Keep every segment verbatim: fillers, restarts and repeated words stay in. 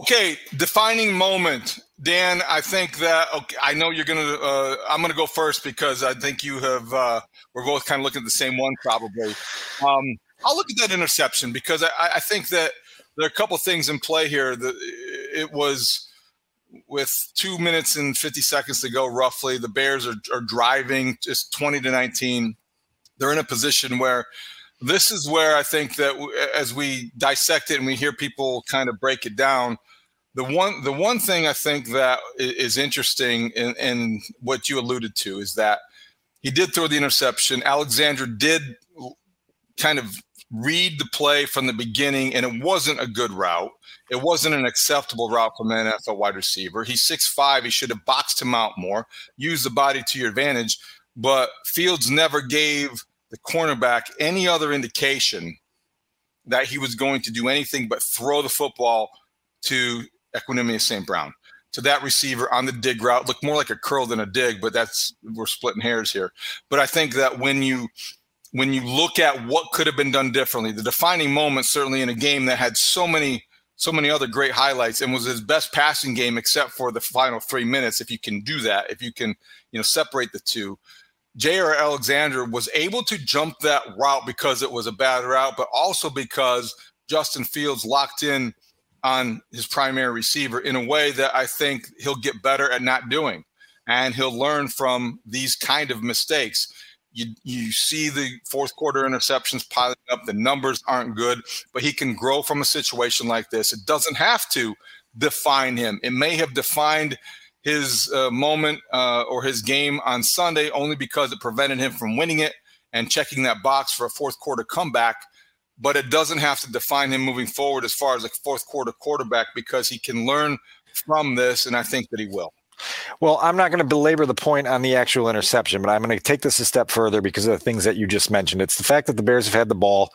Okay, defining moment. Dan, I think that, okay, I know you're going to, uh, I'm going to go first because I think you have, uh, we're both kind of looking at the same one probably. Um, I'll look at that interception because I, I think that there are a couple of things in play here. The, it was with two minutes and fifty seconds to go roughly. The Bears are, are driving just twenty to nineteen. They're in a position where this is where I think that as we dissect it and we hear people kind of break it down, The one the one thing I think that is interesting in, in what you alluded to is that he did throw the interception. Alexander did kind of read the play from the beginning, and it wasn't a good route. It wasn't an acceptable route from an N F L wide receiver. He's six foot five. He should have boxed him out more, used the body to your advantage. But Fields never gave the cornerback any other indication that he was going to do anything but throw the football to – Equanimeous Saint Brown. So that receiver on the dig route looked more like a curl than a dig, but that's, we're splitting hairs here. But I think that when you when you look at what could have been done differently, the defining moment certainly in a game that had so many so many other great highlights and was his best passing game except for the final three minutes, if you can do that, if you can, you know, separate the two. Jaire Alexander was able to jump that route because it was a bad route, but also because Justin Fields locked in on his primary receiver in a way that I think he'll get better at not doing. And he'll learn from these kind of mistakes. You you see the fourth quarter interceptions piling up. The numbers aren't good, but he can grow from a situation like this. It doesn't have to define him. It may have defined his uh, moment uh, or his game on Sunday only because it prevented him from winning it and checking that box for a fourth quarter comeback. But it doesn't have to define him moving forward as far as a fourth quarter quarterback because he can learn from this, and I think that he will. Well, I'm not going to belabor the point on the actual interception, but I'm going to take this a step further because of the things that you just mentioned. It's the fact that the Bears have had the ball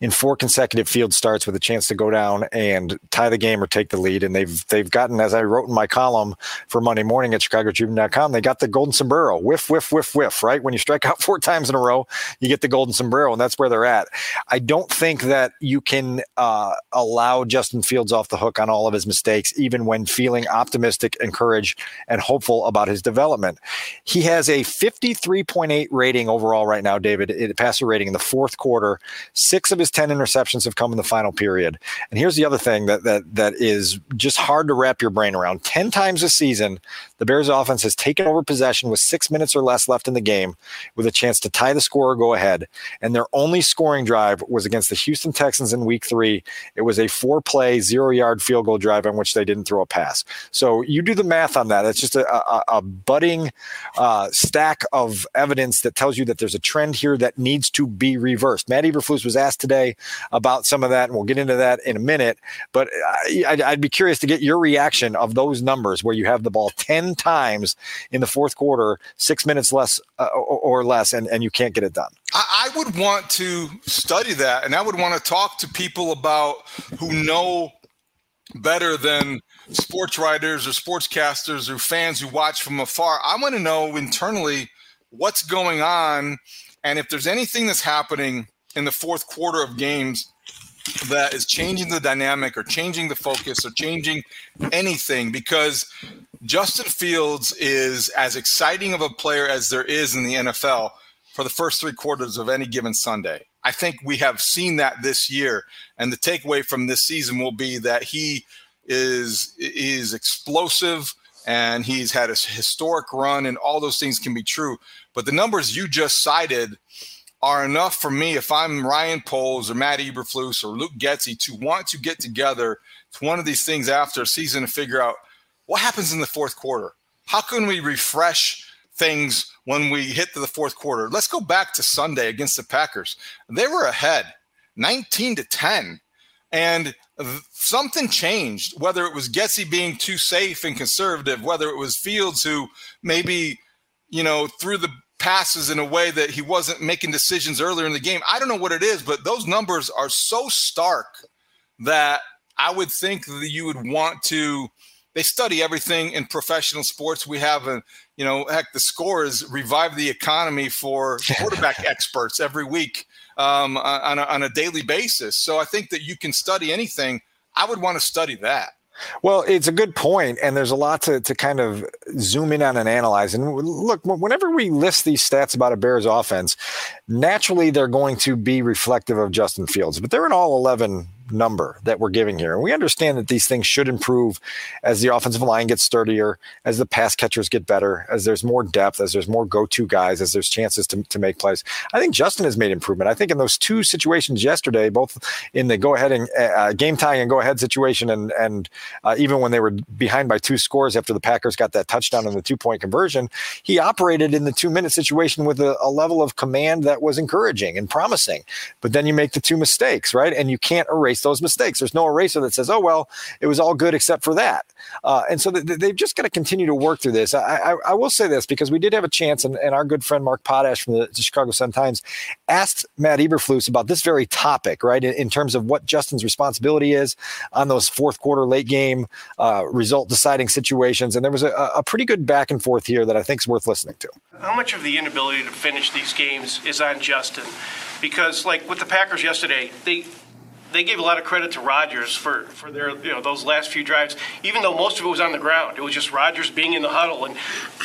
in four consecutive field starts with a chance to go down and tie the game or take the lead. And they've they've gotten, as I wrote in my column for Monday morning at Chicago Tribune dot com, they got the golden sombrero. Whiff, whiff, whiff, whiff, right? When you strike out four times in a row, you get the golden sombrero, and that's where they're at. I don't think that you can uh, allow Justin Fields off the hook on all of his mistakes, even when feeling optimistic, encouraged, and hopeful about his development. He has a fifty-three point eight rating overall right now, David, it, passer rating in the fourth quarter. Six of his ten interceptions have come in the final period. And here's the other thing that that that is just hard to wrap your brain around. ten times this season, the Bears offense has taken over possession with six minutes or less left in the game with a chance to tie the score or go ahead. And their only scoring drive was against the Houston Texans in week three. It was a four-play, zero-yard field goal drive on which they didn't throw a pass. So you do the math on that. It's just a, a, a budding uh, stack of evidence that tells you that there's a trend here that needs to be reversed. Matt Eberflus was asked today about some of that, and we'll get into that in a minute. But I, I'd, I'd be curious to get your reaction of those numbers where you have the ball ten times in the fourth quarter, six minutes less uh, or, or less, and, and you can't get it done. I, I would want to study that, and I would want to talk to people about who know better than sports writers or sportscasters or fans who watch from afar. I want to know internally what's going on, and if there's anything that's happening in the fourth quarter of games that is changing the dynamic or changing the focus or changing anything, because Justin Fields is as exciting of a player as there is in the N F L for the first three quarters of any given Sunday. I think we have seen that this year, and the takeaway from this season will be that he is is explosive and he's had a historic run, and all those things can be true. But the numbers you just cited are enough for me, if I'm Ryan Poles or Matt Eberflus or Luke Getsy, to want to get together to one of these things after a season to figure out what happens in the fourth quarter. How can we refresh things when we hit to the fourth quarter? Let's go back to Sunday against the Packers. They were ahead nineteen to ten, and something changed, whether it was Getsy being too safe and conservative, whether it was Fields who maybe, you know, threw the passes in a way that he wasn't making decisions earlier in the game. I don't know what it is, but those numbers are so stark that I would think that you would want to – they study everything in professional sports. We have a – you know, heck, the Score has revived the economy for quarterback experts every week um, on, a, on a daily basis. So I think that you can study anything. I would want to study that. Well, it's a good point, and there's a lot to, to kind of zoom in on and analyze. And look, whenever we list these stats about a Bears offense, naturally they're going to be reflective of Justin Fields, but they're an all eleven number that we're giving here. And we understand that these things should improve as the offensive line gets sturdier, as the pass catchers get better, as there's more depth, as there's more go-to guys, as there's chances to, to make plays. I think Justin has made improvement. I think in those two situations yesterday, both in the go-ahead and uh, game-tying and go-ahead situation, and and uh, even when they were behind by two scores after the Packers got that touchdown and the two-point conversion, he operated in the two-minute situation with a, a level of command that was encouraging and promising. But then you make the two mistakes, right? And you can't erase those mistakes. There's no eraser that says, oh, well, it was all good except for that. Uh, and so th- they've just got to continue to work through this. I, I, I will say this, because we did have a chance, and, and our good friend Mark Potash from the Chicago Sun-Times asked Matt Eberflus about this very topic, right, in, in terms of what Justin's responsibility is on those fourth quarter late game uh, result deciding situations. And there was a, a pretty good back and forth here that I think is worth listening to. How much of the inability to finish these games is on Justin? Because like with the Packers yesterday, they They gave a lot of credit to Rodgers for, for their, you know, those last few drives, even though most of it was on the ground. It was just Rodgers being in the huddle and,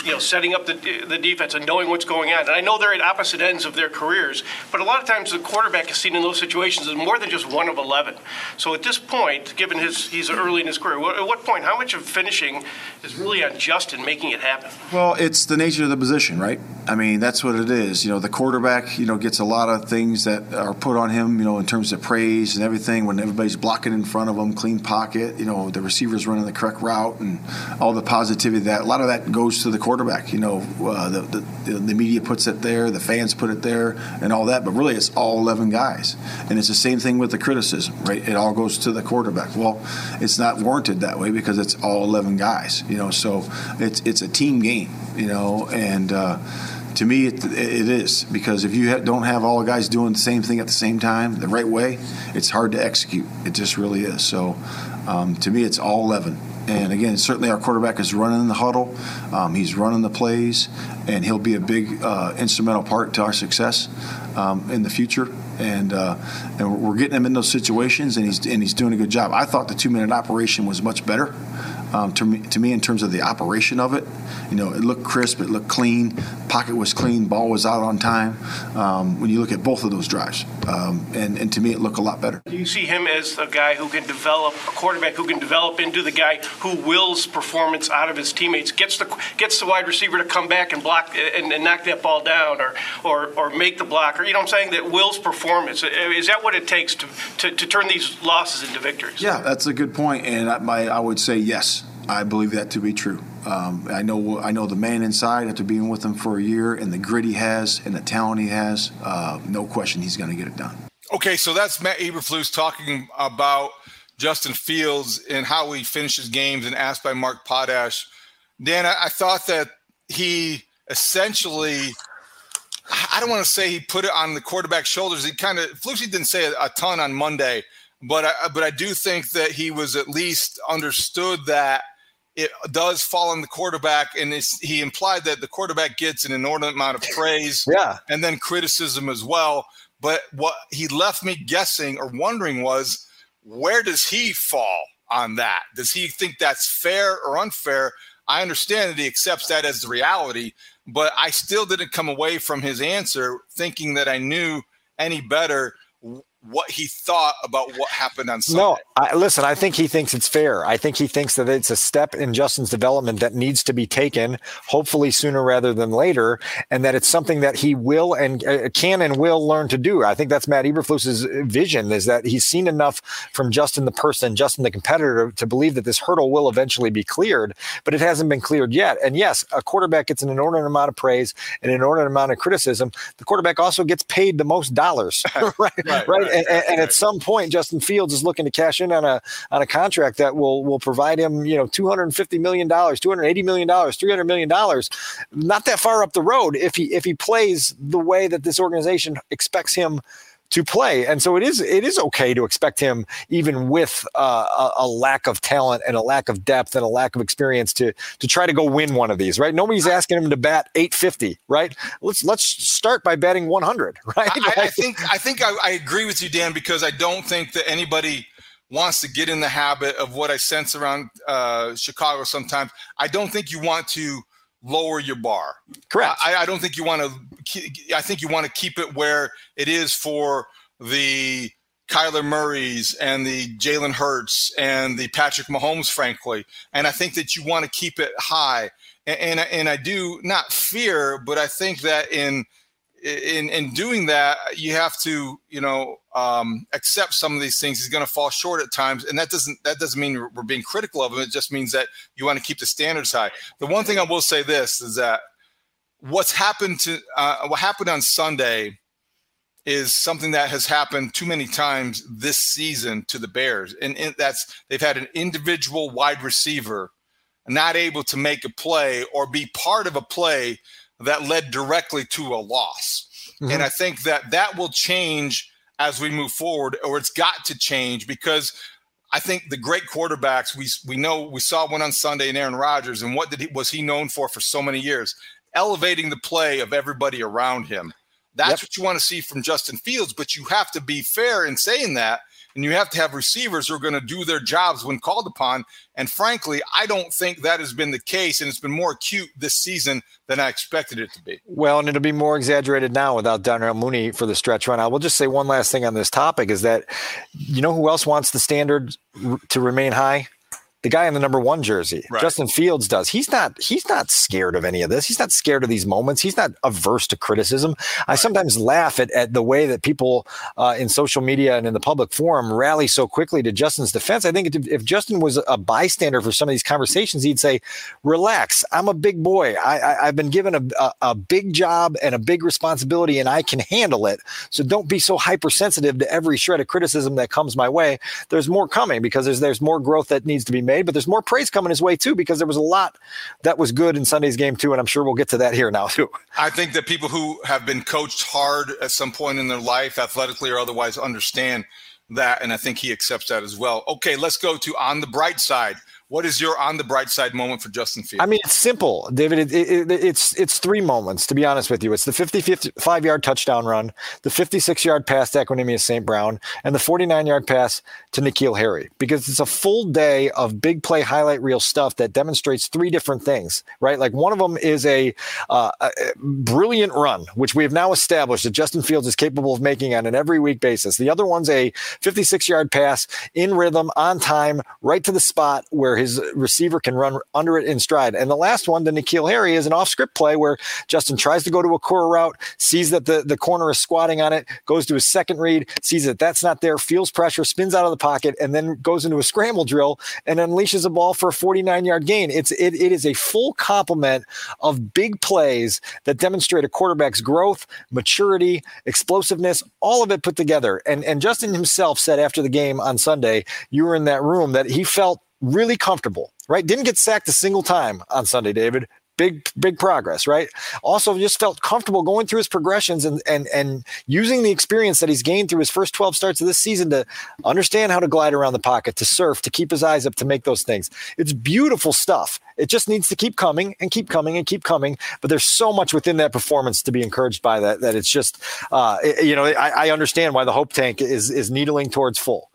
you know, setting up the the defense and knowing what's going on. And I know they're at opposite ends of their careers, but a lot of times the quarterback is seen in those situations as more than just one of eleven. So at this point, given his he's early in his career, at what point, how much of finishing is really on Justin making it happen? Well, it's the nature of the position, right? I mean, that's what it is. You know, the quarterback, you know, gets a lot of things that are put on him, you know, in terms of praise and everything. Everything when everybody's blocking in front of them, clean pocket, you know, the receiver's running the correct route and all the positivity that a lot of that goes to the quarterback. You know, uh, the, the the media puts it there, the fans put it there and all that, but really it's all eleven guys. And it's the same thing with the criticism, right? It all goes to the quarterback. Well, it's not warranted that way because it's all eleven guys, you know, so it's it's a team game, you know, and uh to me, it, it is, because if you ha- don't have all the guys doing the same thing at the same time, the right way, it's hard to execute. It just really is. So, um, to me, it's all eleven. And, again, certainly our quarterback is running the huddle. Um, he's running the plays, and he'll be a big uh, instrumental part to our success um, in the future. And uh, and we're getting him in those situations, and he's and he's doing a good job. I thought the two-minute operation was much better. Um, to, me, to me, in terms of the operation of it, you know, it looked crisp, it looked clean, pocket was clean, ball was out on time. Um, when you look at both of those drives, um, and, and to me, it looked a lot better. Do you see him as a guy who can develop, a quarterback who can develop into the guy who wills performance out of his teammates, gets the gets the wide receiver to come back and block and, and knock that ball down, or, or or make the block, or you know what I'm saying, that wills performance? Is that what it takes to to, to turn these losses into victories? Yeah, that's a good point, and I, my I would say yes. I believe that to be true. Um, I know I know the man inside after being with him for a year, and the grit he has and the talent he has, uh, no question he's going to get it done. Okay, so that's Matt Eberflus talking about Justin Fields and how he finishes games, and asked by Mark Potash. Dan, I, I thought that he essentially, I don't want to say he put it on the quarterback's shoulders. He kind of, Flusy didn't say a, a ton on Monday But I, but I do think that he was at least understood that it does fall on the quarterback, and it's, he implied that the quarterback gets an inordinate amount of praise yeah. and then criticism as well. But what he left me guessing or wondering was, where does he fall on that? Does he think that's fair or unfair? I understand that he accepts that as the reality, but I still didn't come away from his answer thinking that I knew any better what he thought about what happened on Sunday. No, I, listen, I think he thinks it's fair. I think he thinks that it's a step in Justin's development that needs to be taken, hopefully sooner rather than later, and that it's something that he will and uh, can and will learn to do. I think that's Matt Eberflus's vision, is that he's seen enough from Justin the person, Justin the competitor, to believe that this hurdle will eventually be cleared, but it hasn't been cleared yet. And yes, a quarterback gets an inordinate amount of praise and an inordinate amount of criticism. The quarterback also gets paid the most dollars, right? right, right. And, and, and at some point, Justin Fields is looking to cash in on a on a contract that will will provide him, you know, two hundred fifty million dollars, two hundred eighty million dollars, three hundred million dollars, not that far up the road if he if he plays the way that this organization expects him to play. And so it is it is okay to expect him, even with uh, a, a lack of talent and a lack of depth and a lack of experience, to to try to go win one of these, right? Nobody's asking him to bat eight fifty, right? Let's let's start by batting one hundred, right? I, I think I think I, I agree with you, Dan, because I don't think that anybody wants to get in the habit of what I sense around uh, Chicago sometimes. I don't think you want to lower your bar. Correct. I, I don't think you want to, I think you want to keep it where it is for the Kyler Murrays and the Jalen Hurts and the Patrick Mahomes, frankly. And I think that you want to keep it high. And, and, and I do not fear, but I think that in, in, in doing that, you have to, you know, um, accept some of these things. He's going to fall short at times. And that doesn't, that doesn't mean we're being critical of him. It just means that you want to keep the standards high. The one thing I will say this is that what's happened to, uh, what happened on Sunday is something that has happened too many times this season to the Bears. And, and that's, they've had an individual wide receiver not able to make a play or be part of a play that led directly to a loss. Mm-hmm. And I think that that will change as we move forward, or it's got to change, because I think the great quarterbacks, we we know, we saw one on Sunday in Aaron Rodgers, and what did he, was he known for for so many years? Elevating the play of everybody around him. That's yep. what you want to see from Justin Fields, but you have to be fair in saying that, and you have to have receivers who are going to do their jobs when called upon. And frankly, I don't think that has been the case, and it's been more acute this season than I expected it to be. Well, and it'll be more exaggerated now without Donnell Mooney for the stretch run. I will just say one last thing on this topic is that, you know who else wants the standard to remain high? The guy in the number one jersey, right. Justin Fields does. He's not he's not scared of any of this. He's not scared of these moments. He's not averse to criticism. Right. I sometimes laugh at, at the way that people uh, in social media and in the public forum rally so quickly to Justin's defense. I think if Justin was a bystander for some of these conversations, he'd say, relax, I'm a big boy. I, I, I've been given a, a, a big job and a big responsibility, and I can handle it. So don't be so hypersensitive to every shred of criticism that comes my way. There's more coming, because there's there's more growth that needs to be made, but there's more praise coming his way too, because there was a lot that was good in Sunday's game too, and I'm sure we'll get to that here now too. I think that people who have been coached hard at some point in their life, athletically or otherwise, understand that, and I think he accepts that as well. Okay, let's go to On the Bright Side. What is your on the bright side moment for Justin Fields? I mean, it's simple, David. It, it, it, it's it's three moments, to be honest with you. It's the fifty-five-yard touchdown run, the fifty-six-yard pass to Equanimeous Saint Brown, and the forty-nine-yard pass to N'Keal Harry, because it's a full day of big play highlight reel stuff that demonstrates three different things, right? Like, one of them is a, uh, a brilliant run, which we have now established that Justin Fields is capable of making on an every week basis. The other one's a fifty-six-yard pass in rhythm, on time, right to the spot where his receiver can run under it in stride. And the last one, the N'Keal Harry, is an off-script play where Justin tries to go to a core route, sees that the, the corner is squatting on it, goes to his second read, sees that that's not there, feels pressure, spins out of the pocket, and then goes into a scramble drill and unleashes a ball for a forty-nine-yard gain. It's it, it is a full complement of big plays that demonstrate a quarterback's growth, maturity, explosiveness, all of it put together. And, and Justin himself said after the game on Sunday, you were in that room, that he felt really comfortable, right? Didn't get sacked a single time on Sunday, David. Big, big progress, right? Also, just felt comfortable going through his progressions and and and using the experience that he's gained through his first twelve starts of this season to understand how to glide around the pocket, to surf, to keep his eyes up, to make those things. It's beautiful stuff. It just needs to keep coming and keep coming and keep coming. But there's so much within that performance to be encouraged by that, that it's just, uh, it, you know, I, I understand why the hope tank is is needling towards full.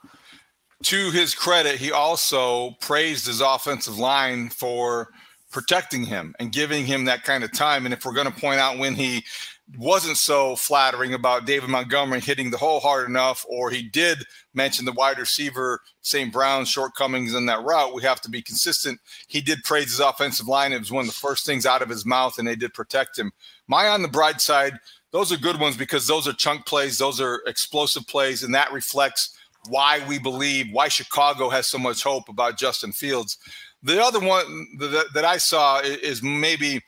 To his credit, he also praised his offensive line for protecting him and giving him that kind of time. And if we're going to point out when he wasn't so flattering about David Montgomery hitting the hole hard enough, or he did mention the wide receiver Saint Brown's shortcomings in that route, we have to be consistent. He did praise his offensive line. It was one of the first things out of his mouth, and they did protect him. My on the bright side, those are good ones because those are chunk plays. Those are explosive plays, and that reflects why we believe, why Chicago has so much hope about Justin Fields. The other one that, that I saw is maybe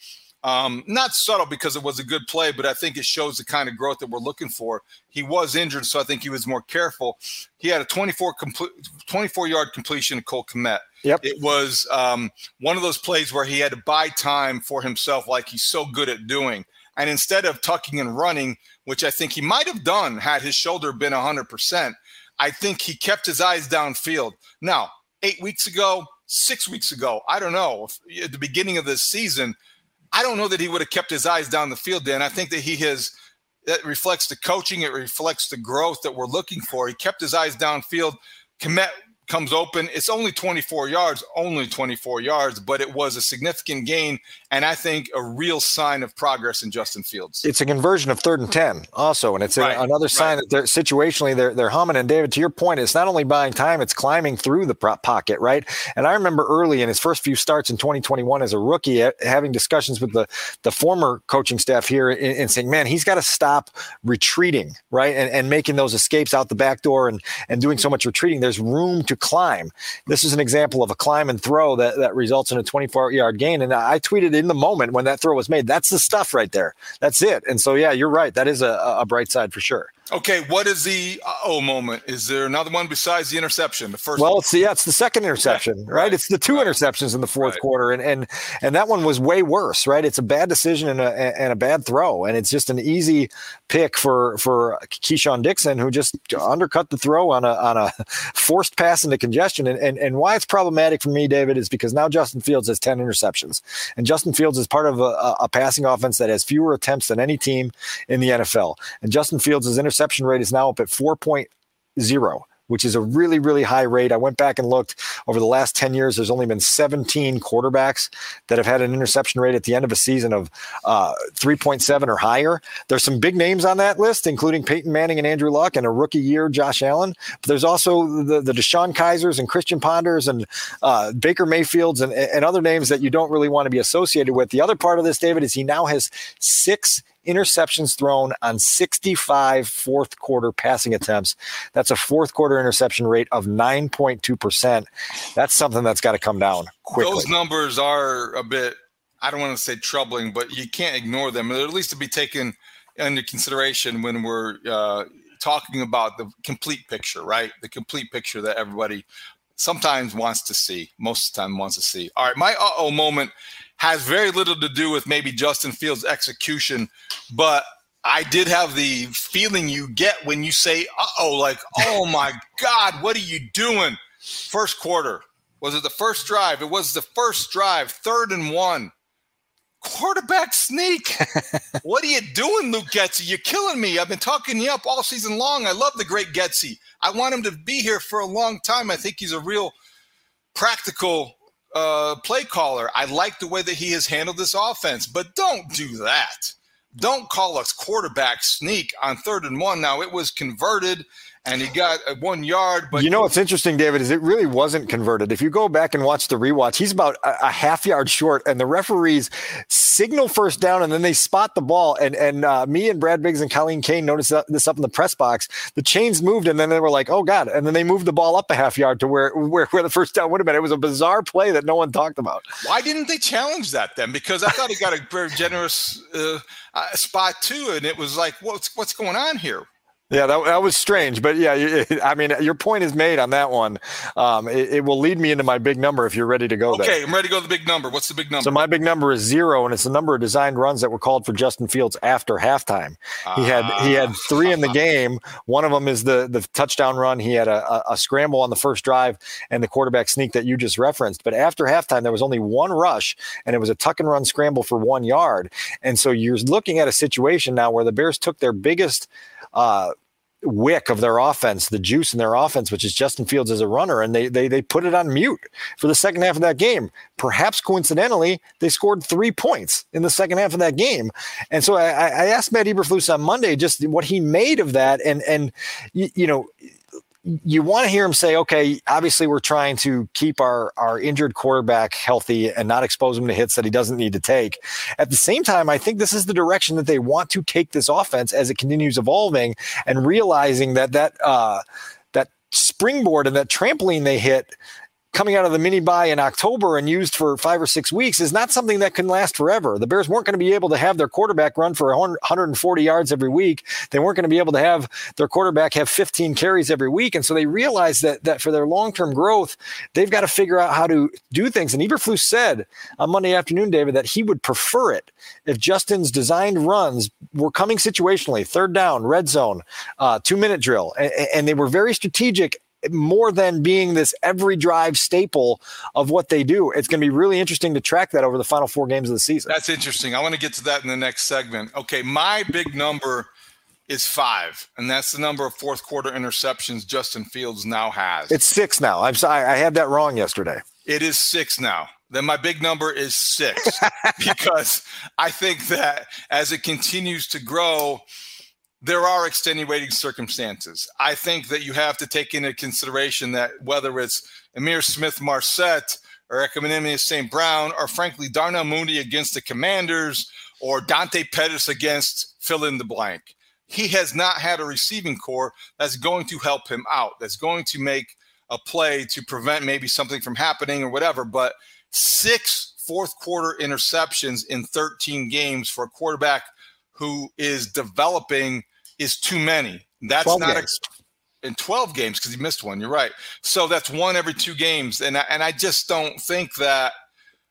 um, not subtle because it was a good play, but I think it shows the kind of growth that we're looking for. He was injured, so I think he was more careful. He had a twenty-four comp- twenty-four-yard completion to Cole Kmet. Yep. It was um, one of those plays where he had to buy time for himself like he's so good at doing. And instead of tucking and running, which I think he might have done had his shoulder been one hundred percent, I think he kept his eyes downfield. Now, eight weeks ago, six weeks ago, I don't know, at the beginning of this season, I don't know that he would have kept his eyes down the field then. I think that he has, that reflects the coaching. It reflects the growth that we're looking for. He kept his eyes downfield. Kmet comes open. It's only twenty-four yards, only twenty-four yards, but it was a significant gain. And I think a real sign of progress in Justin Fields. It's a conversion of third and ten also. And it's right, a, another sign right. that they're situationally they're, they're humming. And David, to your point, it's not only buying time, it's climbing through the pocket, right? And I remember early in his first few starts in twenty twenty-one as a rookie, having discussions with the, the former coaching staff here and, and saying, man, he's got to stop retreating, right? And, and making those escapes out the back door and, and doing so much retreating. There's room to climb. This is an example of a climb and throw that, that results in a twenty-four-yard gain. And I tweeted in the moment when that throw was made, that's the stuff right there. That's it. And so, yeah, you're right. That is a, a bright side for sure. Okay, what is the oh moment? Is there another one besides the interception? The first. Well, it's the, yeah, it's the second interception, yeah, right? right? It's the two right. interceptions in the fourth right. quarter, and, and and that one was way worse, right? It's a bad decision and a and a bad throw, and it's just an easy pick for for Keyshawn Dixon, who just undercut the throw on a on a forced pass into congestion. And and, and why it's problematic for me, David, is because now Justin Fields has ten interceptions, and Justin Fields is part of a, a passing offense that has fewer attempts than any team in the N F L, and Justin Fields is inter- Interception rate is now up at four point oh, which is a really, really high rate. I went back and looked over the last ten years. There's only been seventeen quarterbacks that have had an interception rate at the end of a season of uh, three point seven or higher. There's some big names on that list, including Peyton Manning and Andrew Luck and a rookie year, Josh Allen. But there's also the, the Deshaun Kaisers and Christian Ponders and uh, Baker Mayfields and, and other names that you don't really want to be associated with. The other part of this, David, is he now has six interceptions thrown on sixty-five fourth quarter passing attempts. That's a fourth quarter interception rate of nine point two percent. That's something that's got to come down quickly. Those numbers are a bit, I don't want to say troubling, but you can't ignore them. They're at least to be taken into consideration when we're uh, talking about the complete picture, right? The complete picture that everybody sometimes wants to see, most of the time wants to see. All right, my uh-oh moment has very little to do with maybe Justin Fields' execution, but I did have the feeling you get when you say, uh-oh, like, oh, my God, what are you doing? First quarter. Was it the first drive? It was the first drive, third and one. Quarterback sneak. What are you doing, Luke Getsy? You're killing me. I've been talking you up all season long. I love the great Getsy. I want him to be here for a long time. I think he's a real practical Uh, play caller. I like the way that he has handled this offense, but don't do that. Don't call us quarterback sneak on third and one. Now, it was converted and he got one yard. But you know what's interesting, David, is it really wasn't converted. If you go back and watch the rewatch, he's about a, a half yard short, and the referees signal first down, and then they spot the ball. And and uh, me and Brad Biggs and Colleen Kane noticed this up in the press box. The chains moved, and then they were like, "Oh God!" And then they moved the ball up a half yard to where where, where the first down would have been. It was a bizarre play that no one talked about. Why didn't they challenge that then? Because I thought he got a very generous Uh, Uh, spot two, and it was like, what's what's going on here? Yeah, that, that was strange. But yeah, it, I mean, your point is made on that one. Um, it, it will lead me into my big number if you're ready to go okay, there. Okay, I'm ready to go to the big number. What's the big number? So my big number is zero, and it's the number of designed runs that were called for Justin Fields after halftime. Uh, he had he had three in the game. One of them is the, the touchdown run. He had a, a scramble on the first drive and the quarterback sneak that you just referenced. But after halftime, there was only one rush, and it was a tuck-and-run scramble for one yard. And so you're looking at a situation now where the Bears took their biggest uh, – wick of their offense, the juice in their offense, which is Justin Fields as a runner, and they they they put it on mute for the second half of that game. Perhaps coincidentally, they scored three points in the second half of that game. And so I, I asked Matt Eberflus on Monday just what he made of that, and and you, you know. You want to hear him say, okay, obviously we're trying to keep our, our injured quarterback healthy and not expose him to hits that he doesn't need to take. At the same time, I think this is the direction that they want to take this offense as it continues evolving, and realizing that that, uh, that springboard and that trampoline they hit coming out of the mini buy in October and used for five or six weeks is not something that can last forever. The Bears weren't going to be able to have their quarterback run for one hundred forty yards every week. They weren't going to be able to have their quarterback have fifteen carries every week. And so they realized that that for their long-term growth, they've got to figure out how to do things. And Eberflus said on Monday afternoon, David, that he would prefer it if Justin's designed runs were coming situationally, third down, red zone, uh, two-minute drill. And, and they were very strategic, more than being this every drive staple of what they do. It's going to be really interesting to track that over the final four games of the season. That's interesting. I want to get to that in the next segment. Okay, my big number is five, and that's the number of fourth quarter interceptions Justin Fields now has. It's six now. I'm sorry. I had that wrong yesterday. It is six now. Then my big number is six because I think that as it continues to grow, there are extenuating circumstances. I think that you have to take into consideration that whether it's Amir Smith-Marset or Equanimeous Saint Brown, or frankly, Donnell Mooney against the Commanders, or Dante Pettis against fill in the blank, he has not had a receiving core that's going to help him out, that's going to make a play to prevent maybe something from happening or whatever. But six fourth quarter interceptions in thirteen games for a quarterback who is developing is too many. That's not ex- in twelve games because he missed one. You're right. So that's one every two games. And I, and I just don't think that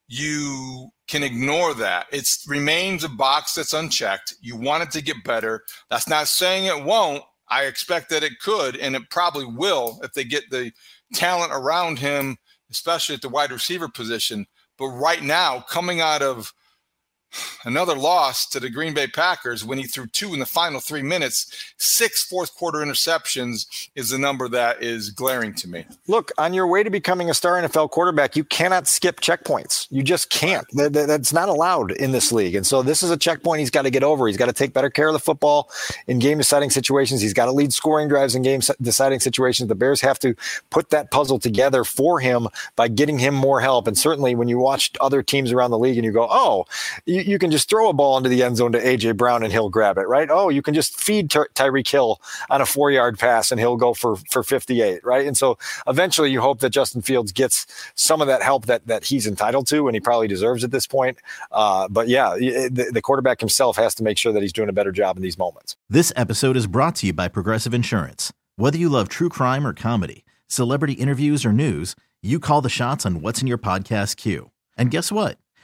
you can ignore that. It remains a box that's unchecked. You want it to get better. That's not saying it won't. I expect that it could, and it probably will if they get the talent around him, especially at the wide receiver position. But right now, coming out of another loss to the Green Bay Packers when he threw two in the final three minutes, six fourth quarter interceptions is the number that is glaring to me. Look, on your way to becoming a star N F L quarterback, you cannot skip checkpoints. You just can't. That's not allowed in this league. And so this is a checkpoint he's got to get over. He's got to take better care of the football in game deciding situations. He's got to lead scoring drives in game deciding situations. The Bears have to put that puzzle together for him by getting him more help. And certainly when you watch other teams around the league and you go, oh, you You can just throw a ball into the end zone to A J Brown and he'll grab it, right? Oh, you can just feed Ty- Tyreek Hill on a four-yard pass and he'll go for, for fifty-eight, right? And so eventually you hope that Justin Fields gets some of that help that that he's entitled to and he probably deserves at this point. Uh, but yeah, the, the quarterback himself has to make sure that he's doing a better job in these moments. This episode is brought to you by Progressive Insurance. Whether you love true crime or comedy, celebrity interviews or news, you call the shots on what's in your podcast queue. And guess what?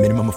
Minimum of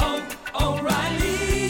oh, oh, O'Reilly.